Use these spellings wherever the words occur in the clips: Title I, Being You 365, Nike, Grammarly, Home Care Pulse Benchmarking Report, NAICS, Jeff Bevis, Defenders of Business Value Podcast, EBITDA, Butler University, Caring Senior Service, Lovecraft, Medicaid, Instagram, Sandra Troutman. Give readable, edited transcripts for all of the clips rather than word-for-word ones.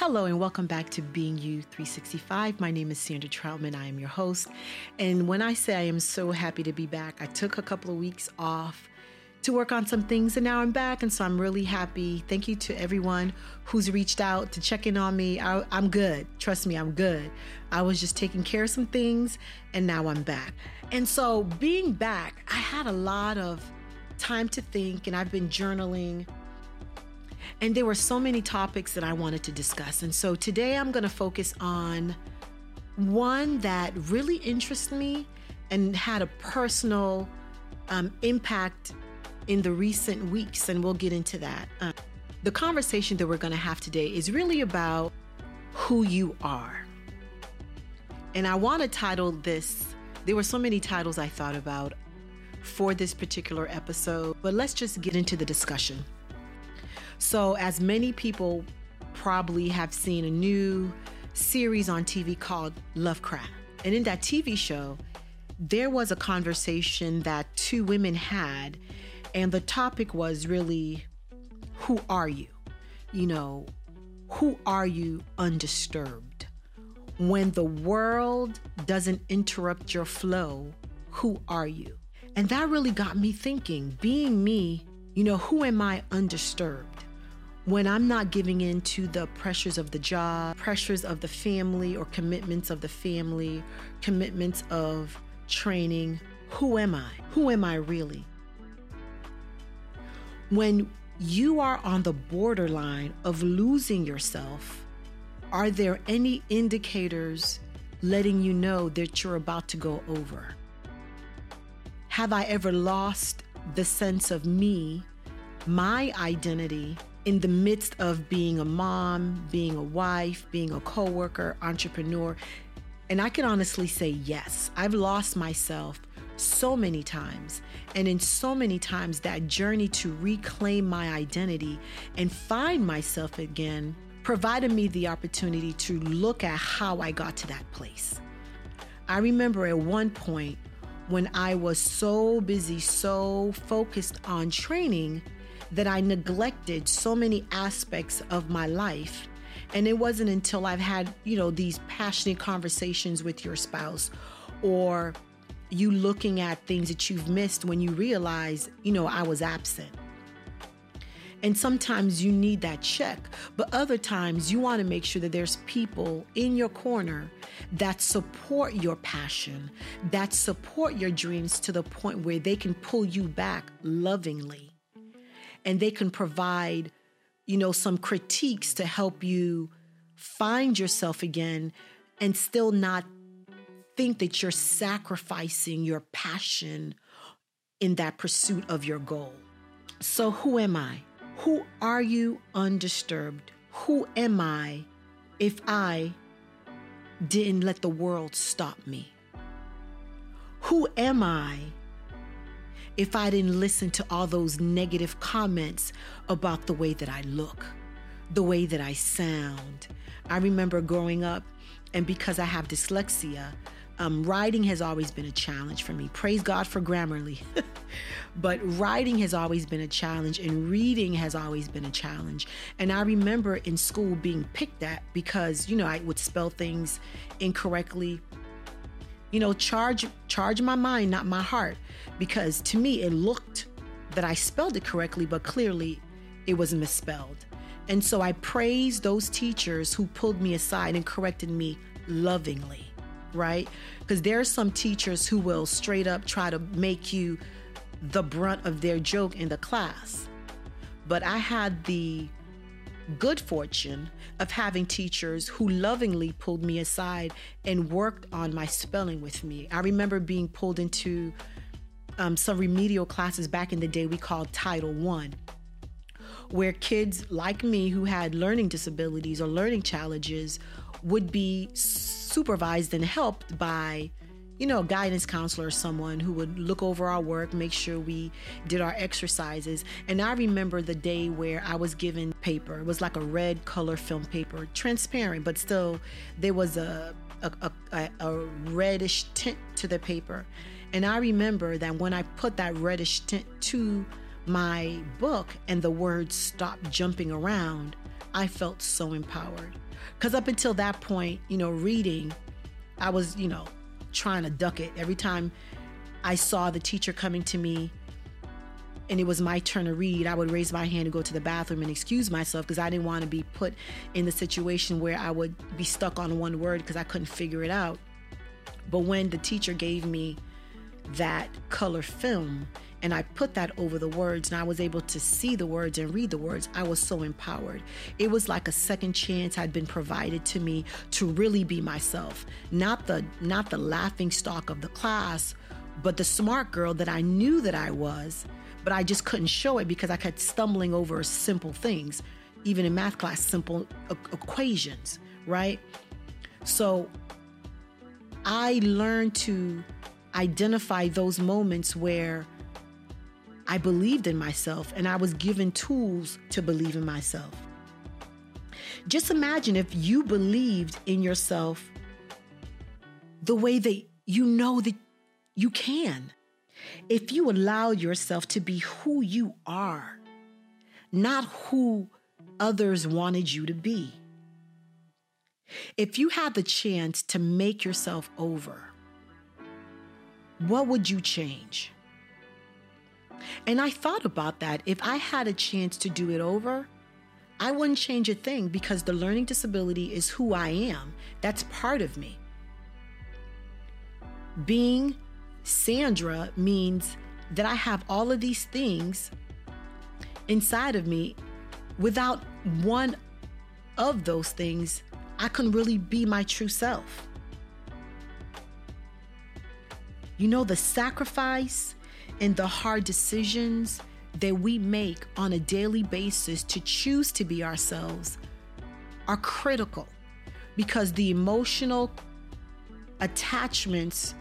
Hello and welcome back to Being You 365. My name is Sandra Troutman. I am your host. And when I say I am so happy to be back, I took a couple of weeks off to work on some things and now I'm back. And so I'm really happy. Thank you to everyone who's reached out to check in on me. I'm good. Trust me, I'm good. I was just taking care of some things and now I'm back. And so being back, I had a lot of time to think and I've been journaling. And there were so many topics that I wanted to discuss. And so today I'm going to focus on one that really interests me and had a personal impact in the recent weeks. And we'll get into that. The conversation that we're going to have today is really about who you are. And I want to title this. There were so many titles I thought about for this particular episode, but let's just get into the discussion. So as many people probably have seen a new series on TV called Lovecraft. And in that TV show, there was a conversation that two women had. And the topic was really, who are you? You know, who are you undisturbed? When the world doesn't interrupt your flow, who are you? And that really got me thinking, being me, you know, who am I undisturbed? When I'm not giving in to the pressures of the job, pressures of the family or commitments of the family, commitments of training, who am I? Who am I really? When you are on the borderline of losing yourself, are there any indicators letting you know that you're about to go over? Have I ever lost the sense of me, my identity, in the midst of being a mom, being a wife, being a coworker, entrepreneur? And I can honestly say yes, I've lost myself so many times. And in so many times, that journey to reclaim my identity and find myself again provided me the opportunity to look at how I got to that place. I remember at one point when I was so busy, so focused on training, that I neglected so many aspects of my life. And it wasn't until I've had, you know, these passionate conversations with your spouse or you looking at things that you've missed when you realize, you know, I was absent. And sometimes you need that check, but other times you want to make sure that there's people in your corner that support your passion, that support your dreams to the point where they can pull you back lovingly. And they can provide, you know, some critiques to help you find yourself again and still not think that you're sacrificing your passion in that pursuit of your goal. So who am I? Who are you undisturbed? Who am I if I didn't let the world stop me? Who am I if I didn't listen to all those negative comments about the way that I look, the way that I sound? I remember growing up, and because I have dyslexia, writing has always been a challenge for me. Praise God for Grammarly. But writing has always been a challenge and reading has always been a challenge. And I remember in school being picked at because, you know, I would spell things incorrectly. You know, charge my mind, not my heart, because to me, it looked that I spelled it correctly, but clearly it was misspelled. And so I praised those teachers who pulled me aside and corrected me lovingly, right? Because there are some teachers who will straight up try to make you the brunt of their joke in the class. But I had the good fortune of having teachers who lovingly pulled me aside and worked on my spelling with me. I remember being pulled into some remedial classes back in the day we called Title I, where kids like me who had learning disabilities or learning challenges would be supervised and helped by, you know, a guidance counselor or someone who would look over our work, make sure we did our exercises. And I remember the day where I was given paper. It was like a red color film paper, transparent, but still there was a reddish tint to the paper. And I remember that when I put that reddish tint to my book and the words stopped jumping around, I felt so empowered. Because up until that point, you know, reading, I was, you know, trying to duck it. Every time I saw the teacher coming to me and it was my turn to read, I would raise my hand and go to the bathroom and excuse myself because I didn't want to be put in the situation where I would be stuck on one word because I couldn't figure it out. But when the teacher gave me that color film and I put that over the words and I was able to see the words and read the words, I was so empowered. It was like a second chance had been provided to me to really be myself, not the laughing stock of the class, but the smart girl that I knew that I was, but I just couldn't show it because I kept stumbling over simple things, even in math class, simple equations, right? So I learned to identify those moments where I believed in myself and I was given tools to believe in myself. Just imagine if you believed in yourself the way that you know that you can. If you allow yourself to be who you are, not who others wanted you to be. If you had the chance to make yourself over, what would you change? And I thought about that. If I had a chance to do it over, I wouldn't change a thing because the learning disability is who I am. That's part of me. Being Sandra means that I have all of these things inside of me. Without one of those things, I couldn't really be my true self. You know, the sacrifice and the hard decisions that we make on a daily basis to choose to be ourselves are critical because the emotional attachments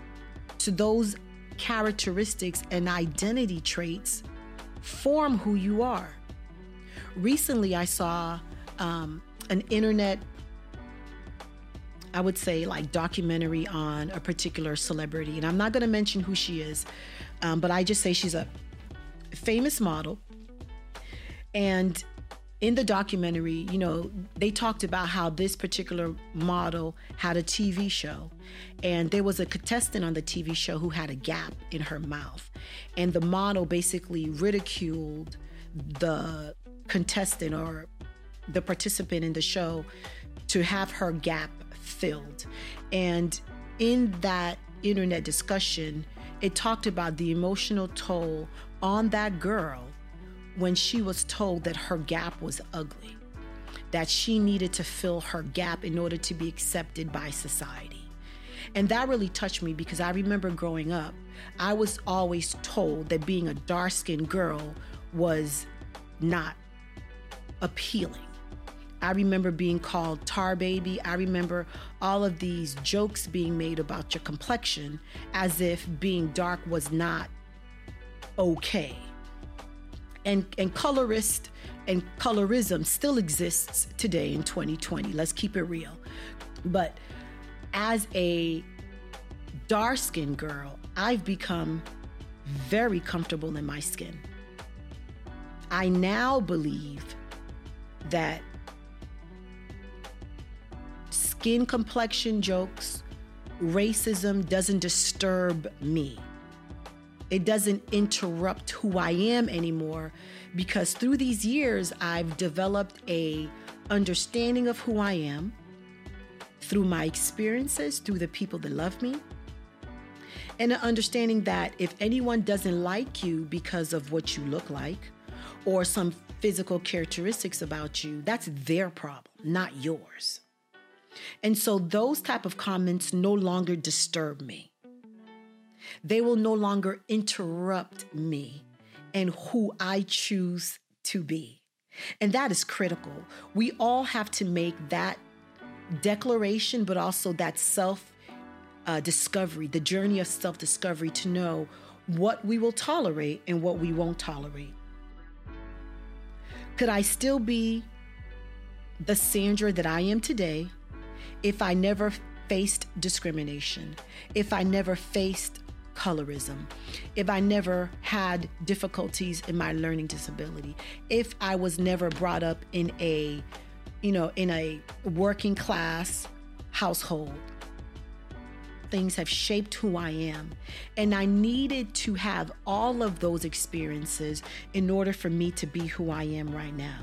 to those characteristics and identity traits form who you are. Recently, I saw an internet, I would say, like documentary on a particular celebrity. And I'm not going to mention who she is, but I just say she's a famous model. And in the documentary, you know, they talked about how this particular model had a TV show. And there was a contestant on the TV show who had a gap in her mouth. And the model basically ridiculed the contestant or the participant in the show to have her gap filled. And in that internet discussion, it talked about the emotional toll on that girl when she was told that her gap was ugly, that she needed to fill her gap in order to be accepted by society. And that really touched me because I remember growing up, I was always told that being a dark-skinned girl was not appealing. I remember being called tar baby. I remember all of these jokes being made about your complexion as if being dark was not okay. And colorist and colorism still exists today in 2020. Let's keep it real. But as a dark-skinned girl, I've become very comfortable in my skin. I now believe that skin complexion jokes, racism doesn't disturb me. It doesn't interrupt who I am anymore because through these years, I've developed a understanding of who I am through my experiences, through the people that love me, and an understanding that if anyone doesn't like you because of what you look like or some physical characteristics about you, that's their problem, not yours. And so those type of comments no longer disturb me. They will no longer interrupt me and who I choose to be. And that is critical. We all have to make that declaration, but also that self-discovery, the journey of self-discovery to know what we will tolerate and what we won't tolerate. Could I still be the Sandra that I am today if I never faced discrimination, if I never faced colorism, if I never had difficulties in my learning disability, if I was never brought up in a you know, in a working class household. Things have shaped who I am. And I needed to have all of those experiences in order for me to be who I am right now.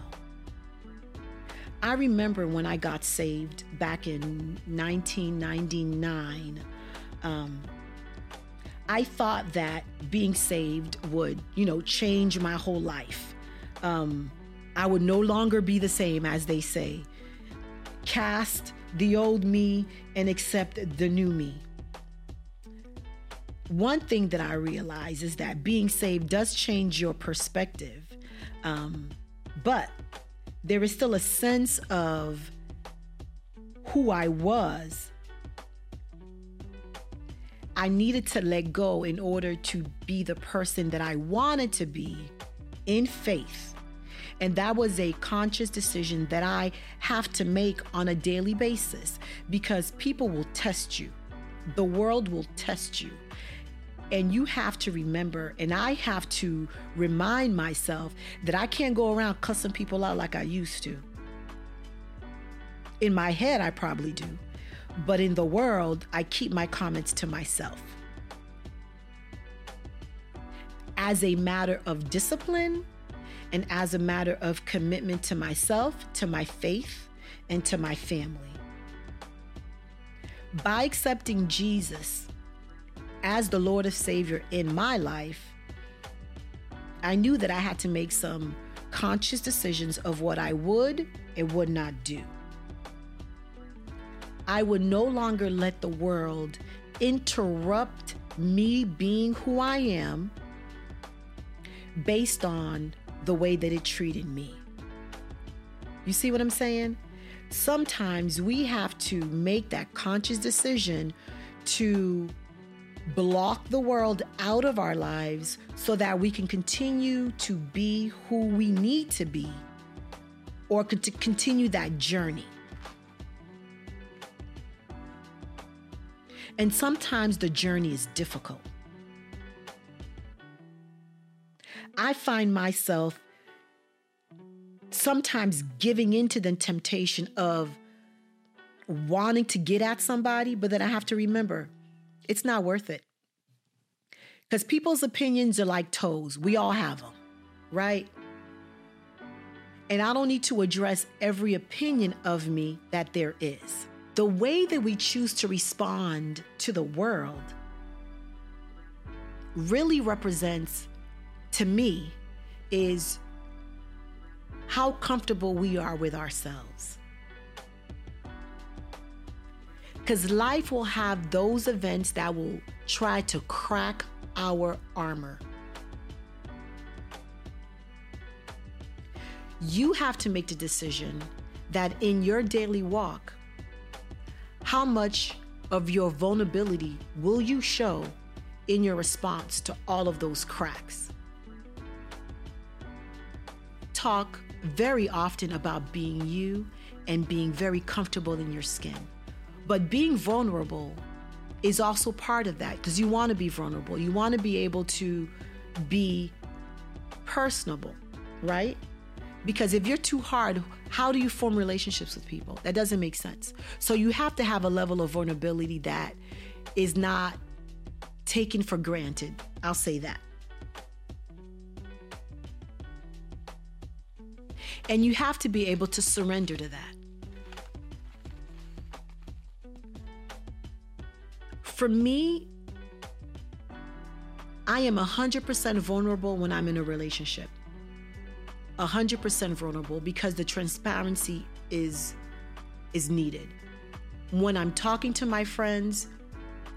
I remember when I got saved back in 1999, I thought that being saved would, you know, change my whole life. I would no longer be the same, as they say. Cast the old me and accept the new me. One thing that I realize is that being saved does change your perspective, but there is still a sense of who I was. I needed to let go in order to be the person that I wanted to be in faith. And that was a conscious decision that I have to make on a daily basis, because people will test you. The world will test you. And you have to remember, and I have to remind myself, that I can't go around cussing people out like I used to. In my head, I probably do. But in the world, I keep my comments to myself. As a matter of discipline, and as a matter of commitment to myself, to my faith, and to my family. By accepting Jesus as the Lord and Savior in my life, I knew that I had to make some conscious decisions of what I would and would not do. I would no longer let the world interrupt me being who I am based on the way that it treated me. You see what I'm saying? Sometimes we have to make that conscious decision to block the world out of our lives so that we can continue to be who we need to be, or to continue that journey. And sometimes the journey is difficult. I find myself sometimes giving into the temptation of wanting to get at somebody, but then I have to remember, it's not worth it. Because people's opinions are like toes. We all have them, right? And I don't need to address every opinion of me that there is. The way that we choose to respond to the world really represents, to me, is how comfortable we are with ourselves. Because life will have those events that will try to crack our armor. You have to make the decision that in your daily walk, how much of your vulnerability will you show in your response to all of those cracks? Talk very often about being you and being very comfortable in your skin. But being vulnerable is also part of that, because you want to be vulnerable. You want to be able to be personable, right? Because if you're too hard, how do you form relationships with people? That doesn't make sense. So you have to have a level of vulnerability that is not taken for granted. I'll say that. And you have to be able to surrender to that. For me, I am 100% vulnerable when I'm in a relationship. 100% vulnerable, because the transparency is needed. When I'm talking to my friends,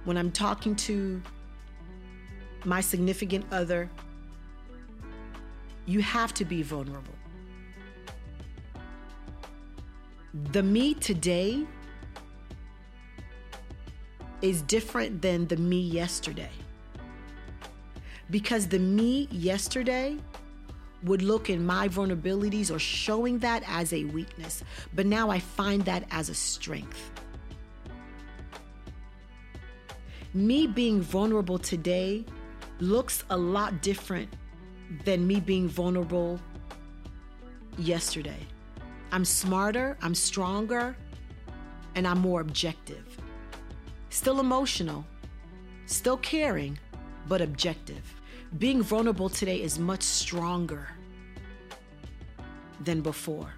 when I'm talking to my significant other, you have to be vulnerable. The me today is different than the me yesterday. Because the me yesterday would look in my vulnerabilities or showing that as a weakness. But now I find that as a strength. Me being vulnerable today looks a lot different than me being vulnerable yesterday. I'm smarter, I'm stronger, and I'm more objective. Still emotional, still caring, but objective. Being vulnerable today is much stronger than before.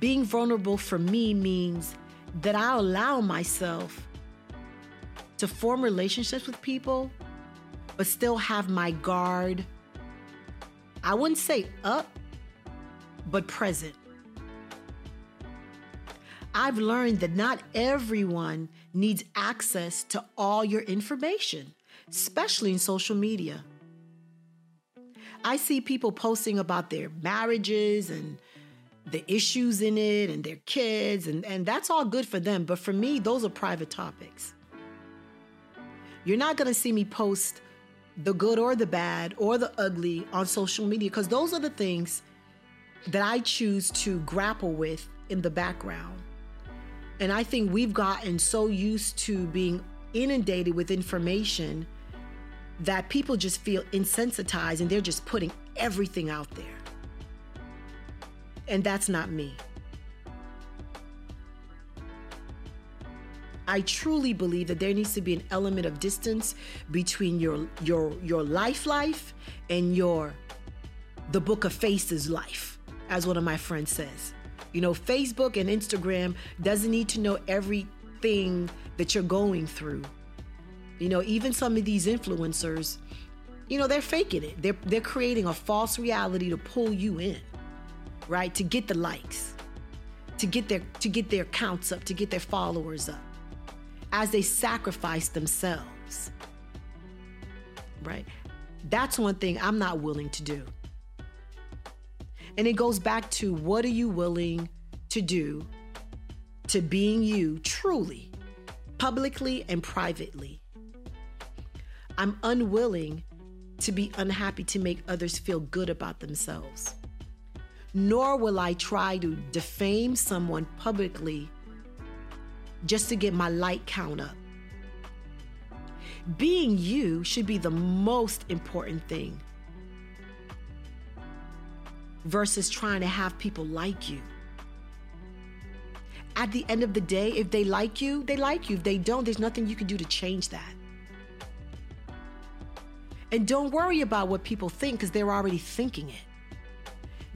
Being vulnerable for me means that I allow myself to form relationships with people, but still have my guard, I wouldn't say up, but present. I've learned that not everyone needs access to all your information, especially in social media. I see people posting about their marriages and the issues in it and their kids, and that's all good for them. But for me, those are private topics. You're not going to see me post the good or the bad or the ugly on social media because those are the things that I choose to grapple with in the background. And I think we've gotten so used to being inundated with information that people just feel insensitized and they're just putting everything out there. And that's not me. I truly believe that there needs to be an element of distance between your life and the book of faces life, as one of my friends says. You know, Facebook and Instagram doesn't need to know everything that you're going through. You know, even some of these influencers, you know, they're faking it. They're creating a false reality to pull you in, right? To get the likes, to get their counts up, to get their followers up, as they sacrifice themselves, right? That's one thing I'm not willing to do. And it goes back to, what are you willing to do to being you truly, publicly and privately? I'm unwilling to be unhappy to make others feel good about themselves. Nor will I try to defame someone publicly just to get my like count up. Being you should be the most important thing versus trying to have people like you. At the end of the day, if they like you, they like you. If they don't, there's nothing you can do to change that. And don't worry about what people think because they're already thinking it.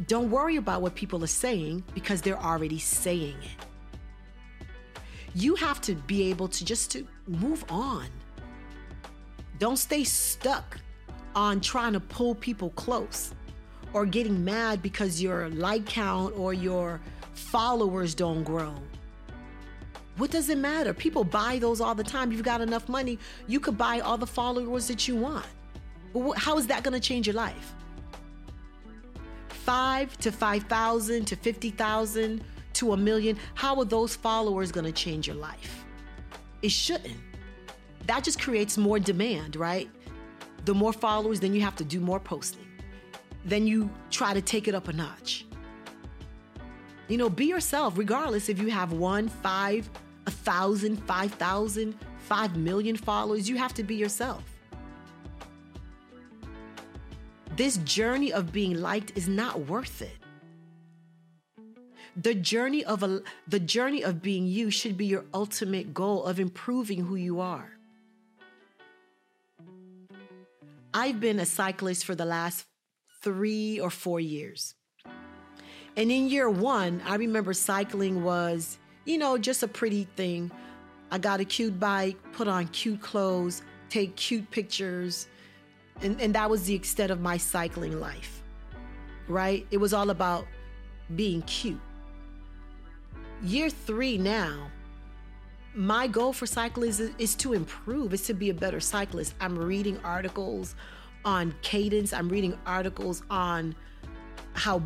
Don't worry about what people are saying because they're already saying it. You have to be able to just move on. Don't stay stuck on trying to pull people close or getting mad because your like count or your followers don't grow. What does it matter? People buy those all the time. You've got enough money. You could buy all the followers that you want. But how is that going to change your life? 5 to 5,000 to 50,000 to 1 million, how are those followers going to change your life? It shouldn't. That just creates more demand, right? The more followers, then you have to do more posting. Then you try to take it up a notch. You know, be yourself, regardless if you have 1, 5, 1,000, 5,000, 5 million followers, you have to be yourself. This journey of being liked is not worth it. The journey of being you should be your ultimate goal of improving who you are. I've been a cyclist for the last 3 or 4 years. And in year 1, I remember cycling was, you know, just a pretty thing. I got a cute bike, put on cute clothes, take cute pictures. And that was the extent of my cycling life, right? It was all about being cute. Year 3 now, my goal for cycling is to improve, is to be a better cyclist. I'm reading articles on cadence. I'm reading articles on how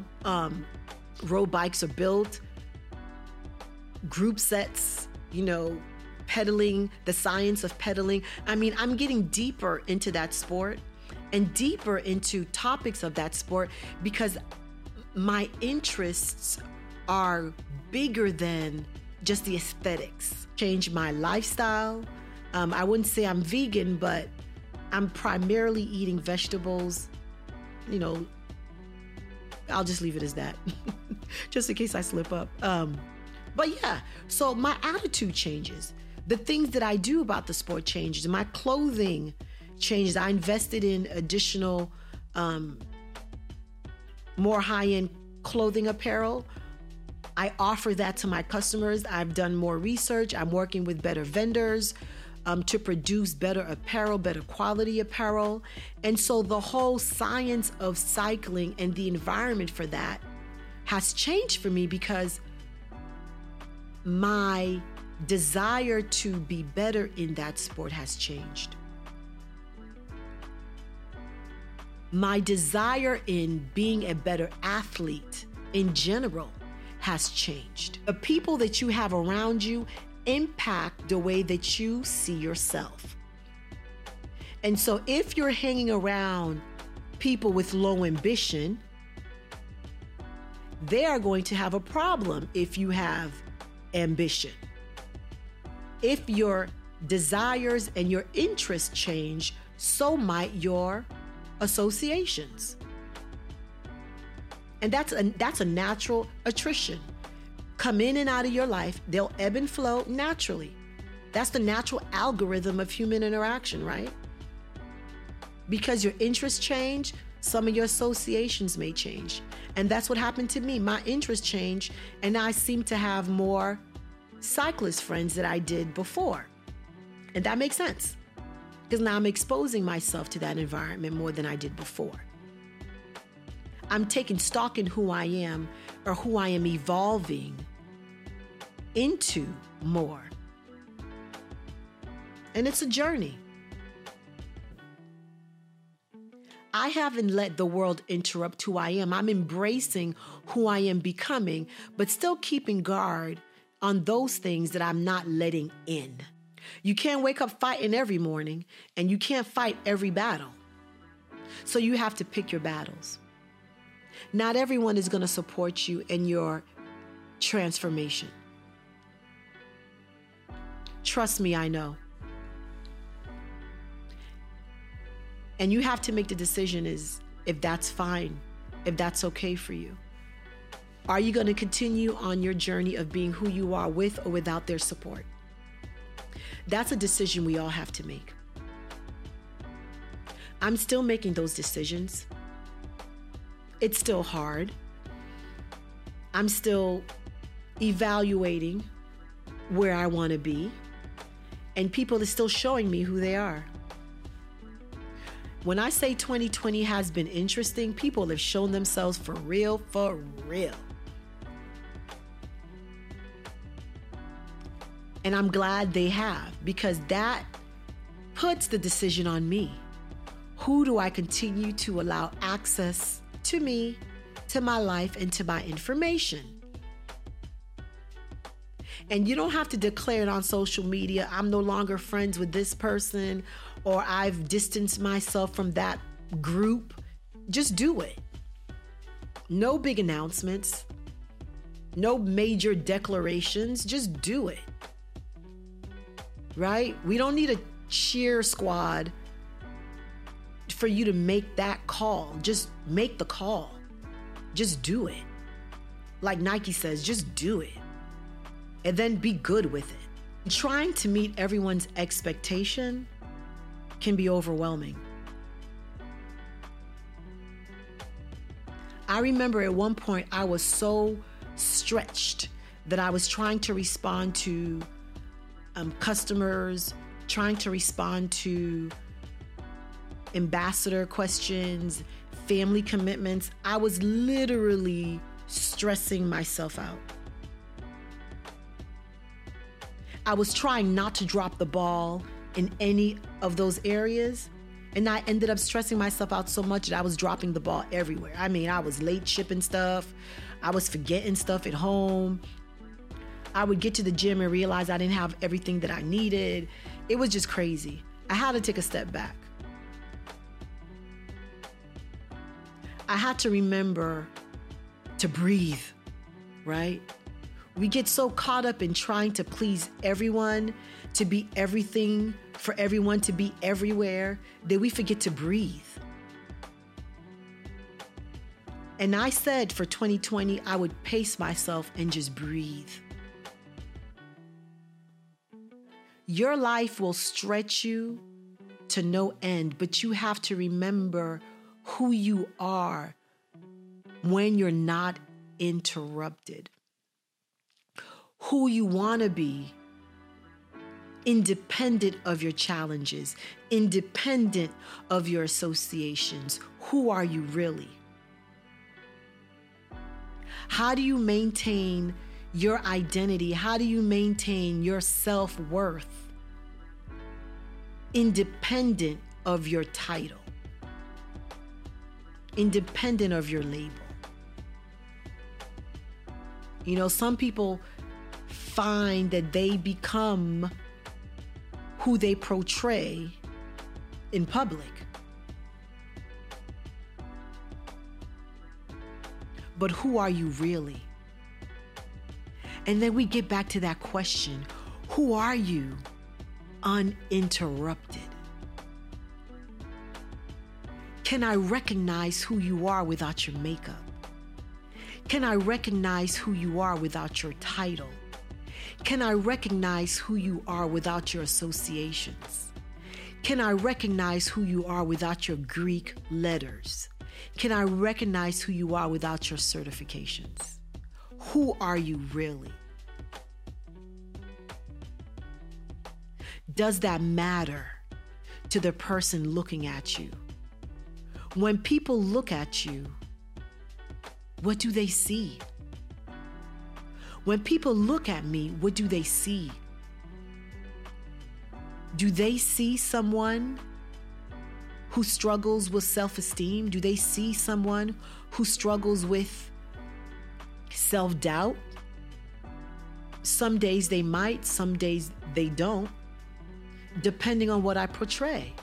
road bikes are built, group sets, you know, pedaling, the science of pedaling. I mean, I'm getting deeper into that sport and deeper into topics of that sport because my interests are bigger than just the aesthetics. Change my lifestyle. I wouldn't say I'm vegan, but I'm primarily eating vegetables, you know, I'll just leave it as that, just in case I slip up. But yeah, so my attitude changes. The things that I do about the sport changes. My clothing changes. I invested in additional, more high-end clothing apparel. I offer that to my customers. I've done more research. I'm working with better vendors to produce better apparel, better quality apparel. And so the whole science of cycling and the environment for that has changed for me, because my desire to be better in that sport has changed. My desire in being a better athlete in general has changed. The people that you have around you impact the way that you see yourself. And so if you're hanging around people with low ambition, they are going to have a problem if you have ambition. If your desires and your interests change, so might your associations. And that's a natural attrition. Come in and out of your life. They'll ebb and flow naturally. That's the natural algorithm of human interaction, right? Because your interests change, some of your associations may change. And that's what happened to me. My interests changed, and I seem to have more cyclist friends than I did before. And that makes sense, because now I'm exposing myself to that environment more than I did before. I'm taking stock in who I am, or who I am evolving into more. And it's a journey. I haven't let the world interrupt who I am. I'm embracing who I am becoming, but still keeping guard on those things that I'm not letting in. You can't wake up fighting every morning, and you can't fight every battle. So you have to pick your battles. Not everyone is going to support you in your transformation. Trust me, I know. And you have to make the decision is if that's fine, if that's okay for you. Are you going to continue on your journey of being who you are with or without their support? That's a decision we all have to make. I'm still making those decisions. It's still hard. I'm still evaluating where I want to be, and people are still showing me who they are. When I say 2020 has been interesting, people have shown themselves for real, for real. And I'm glad they have, because that puts the decision on me. Who do I continue to allow access to me, to my life, and to my information? And you don't have to declare it on social media. I'm no longer friends with this person, or I've distanced myself from that group. Just do it. No big announcements, no major declarations. Just do it. Right? We don't need a cheer squad for you to make that call. Just make the call. Just do it. Like Nike says, just do it. And then be good with it. Trying to meet everyone's expectation can be overwhelming. I remember at one point I was so stretched that I was trying to respond to customers, trying to respond to ambassador questions, family commitments. I was literally stressing myself out. I was trying not to drop the ball in any of those areas, and I ended up stressing myself out so much that I was dropping the ball everywhere. I mean, I was late shipping stuff. I was forgetting stuff at home. I would get to the gym and realize I didn't have everything that I needed. It was just crazy. I had to take a step back. I had to remember to breathe, right? We get so caught up in trying to please everyone, to be everything for everyone, to be everywhere, that we forget to breathe. And I said for 2020, I would pace myself and just breathe. Your life will stretch you to no end, but you have to remember who you are when you're not interrupted. Who you want to be, independent of your challenges, independent of your associations. Who are you really? How do you maintain your identity? How do you maintain your self-worth independent of your title, independent of your label? You know, some people find that they become who they portray in public. But who are you really? And then we get back to that question, who are you uninterrupted? Can I recognize who you are without your makeup? Can I recognize who you are without your title? Can I recognize who you are without your associations? Can I recognize who you are without your Greek letters? Can I recognize who you are without your certifications? Who are you really? Does that matter to the person looking at you? When people look at you, what do they see? When people look at me, what do they see? Do they see someone who struggles with self-esteem? Do they see someone who struggles with self-doubt? Some days they might, some days they don't, depending on what I portray.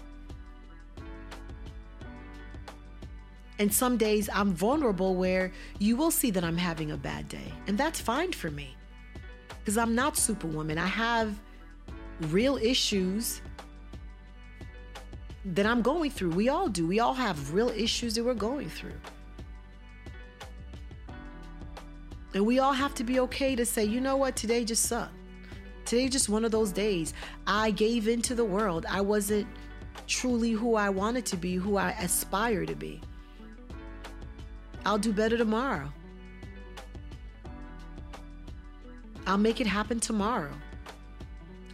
And some days I'm vulnerable where you will see that I'm having a bad day. And that's fine for me because I'm not Superwoman. I have real issues that I'm going through. We all do. We all have real issues that we're going through. And we all have to be okay to say, you know what, today just sucked. Today just one of those days. I gave into the world. I wasn't truly who I wanted to be, who I aspire to be. I'll do better tomorrow. I'll make it happen tomorrow.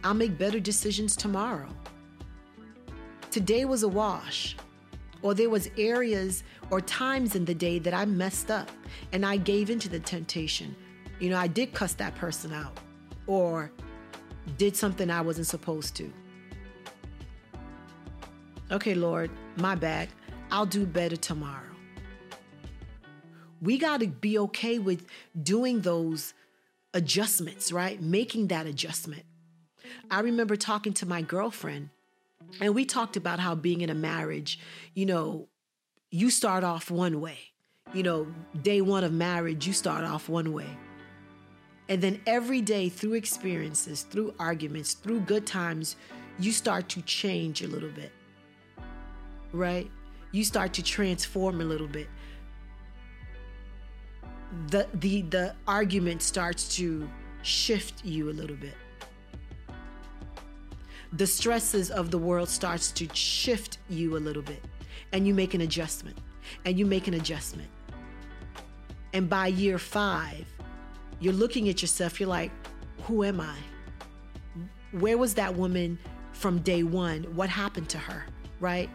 I'll make better decisions tomorrow. Today was a wash, or there was areas or times in the day that I messed up and I gave into the temptation. You know, I did cuss that person out or did something I wasn't supposed to. Okay, Lord, my bad. I'll do better tomorrow. We got to be okay with doing those adjustments, right? Making that adjustment. I remember talking to my girlfriend, and we talked about how being in a marriage, you know, you start off one way. You know, day one of marriage, you start off one way. And then every day through experiences, through arguments, through good times, you start to change a little bit, right? You start to transform a little bit. The argument starts to shift you a little bit. The stresses of the world starts to shift you a little bit. And you make an adjustment. And you make an adjustment. And by year 5, you're looking at yourself. You're like, who am I? Where was that woman from day 1? What happened to her, right?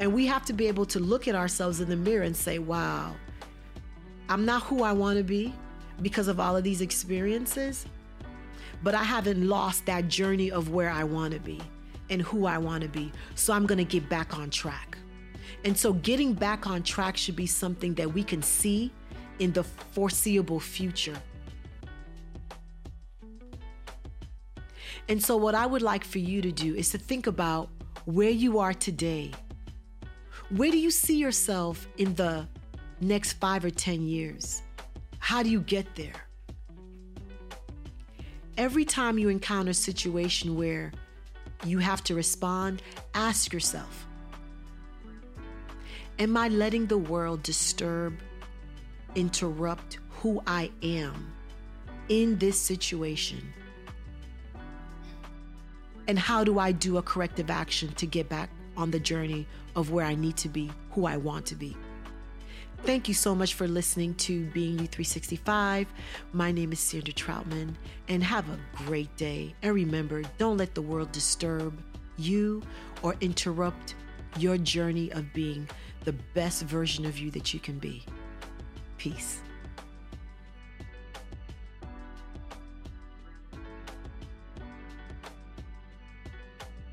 And we have to be able to look at ourselves in the mirror and say, wow, I'm not who I want to be because of all of these experiences, but I haven't lost that journey of where I want to be and who I want to be. So I'm going to get back on track. And so getting back on track should be something that we can see in the foreseeable future. And so what I would like for you to do is to think about where you are today. Where do you see yourself in the next 5 or 10 years? How do you get there? Every time you encounter a situation where you have to respond, ask yourself. Am I letting the world disturb, interrupt who I am in this situation? And how do I do a corrective action to get back on the journey of where I need to be, who I want to be? Thank you so much for listening to Being You 365. My name is Sandra Troutman, and have a great day. And remember, don't let the world disturb you or interrupt your journey of being the best version of you that you can be. Peace.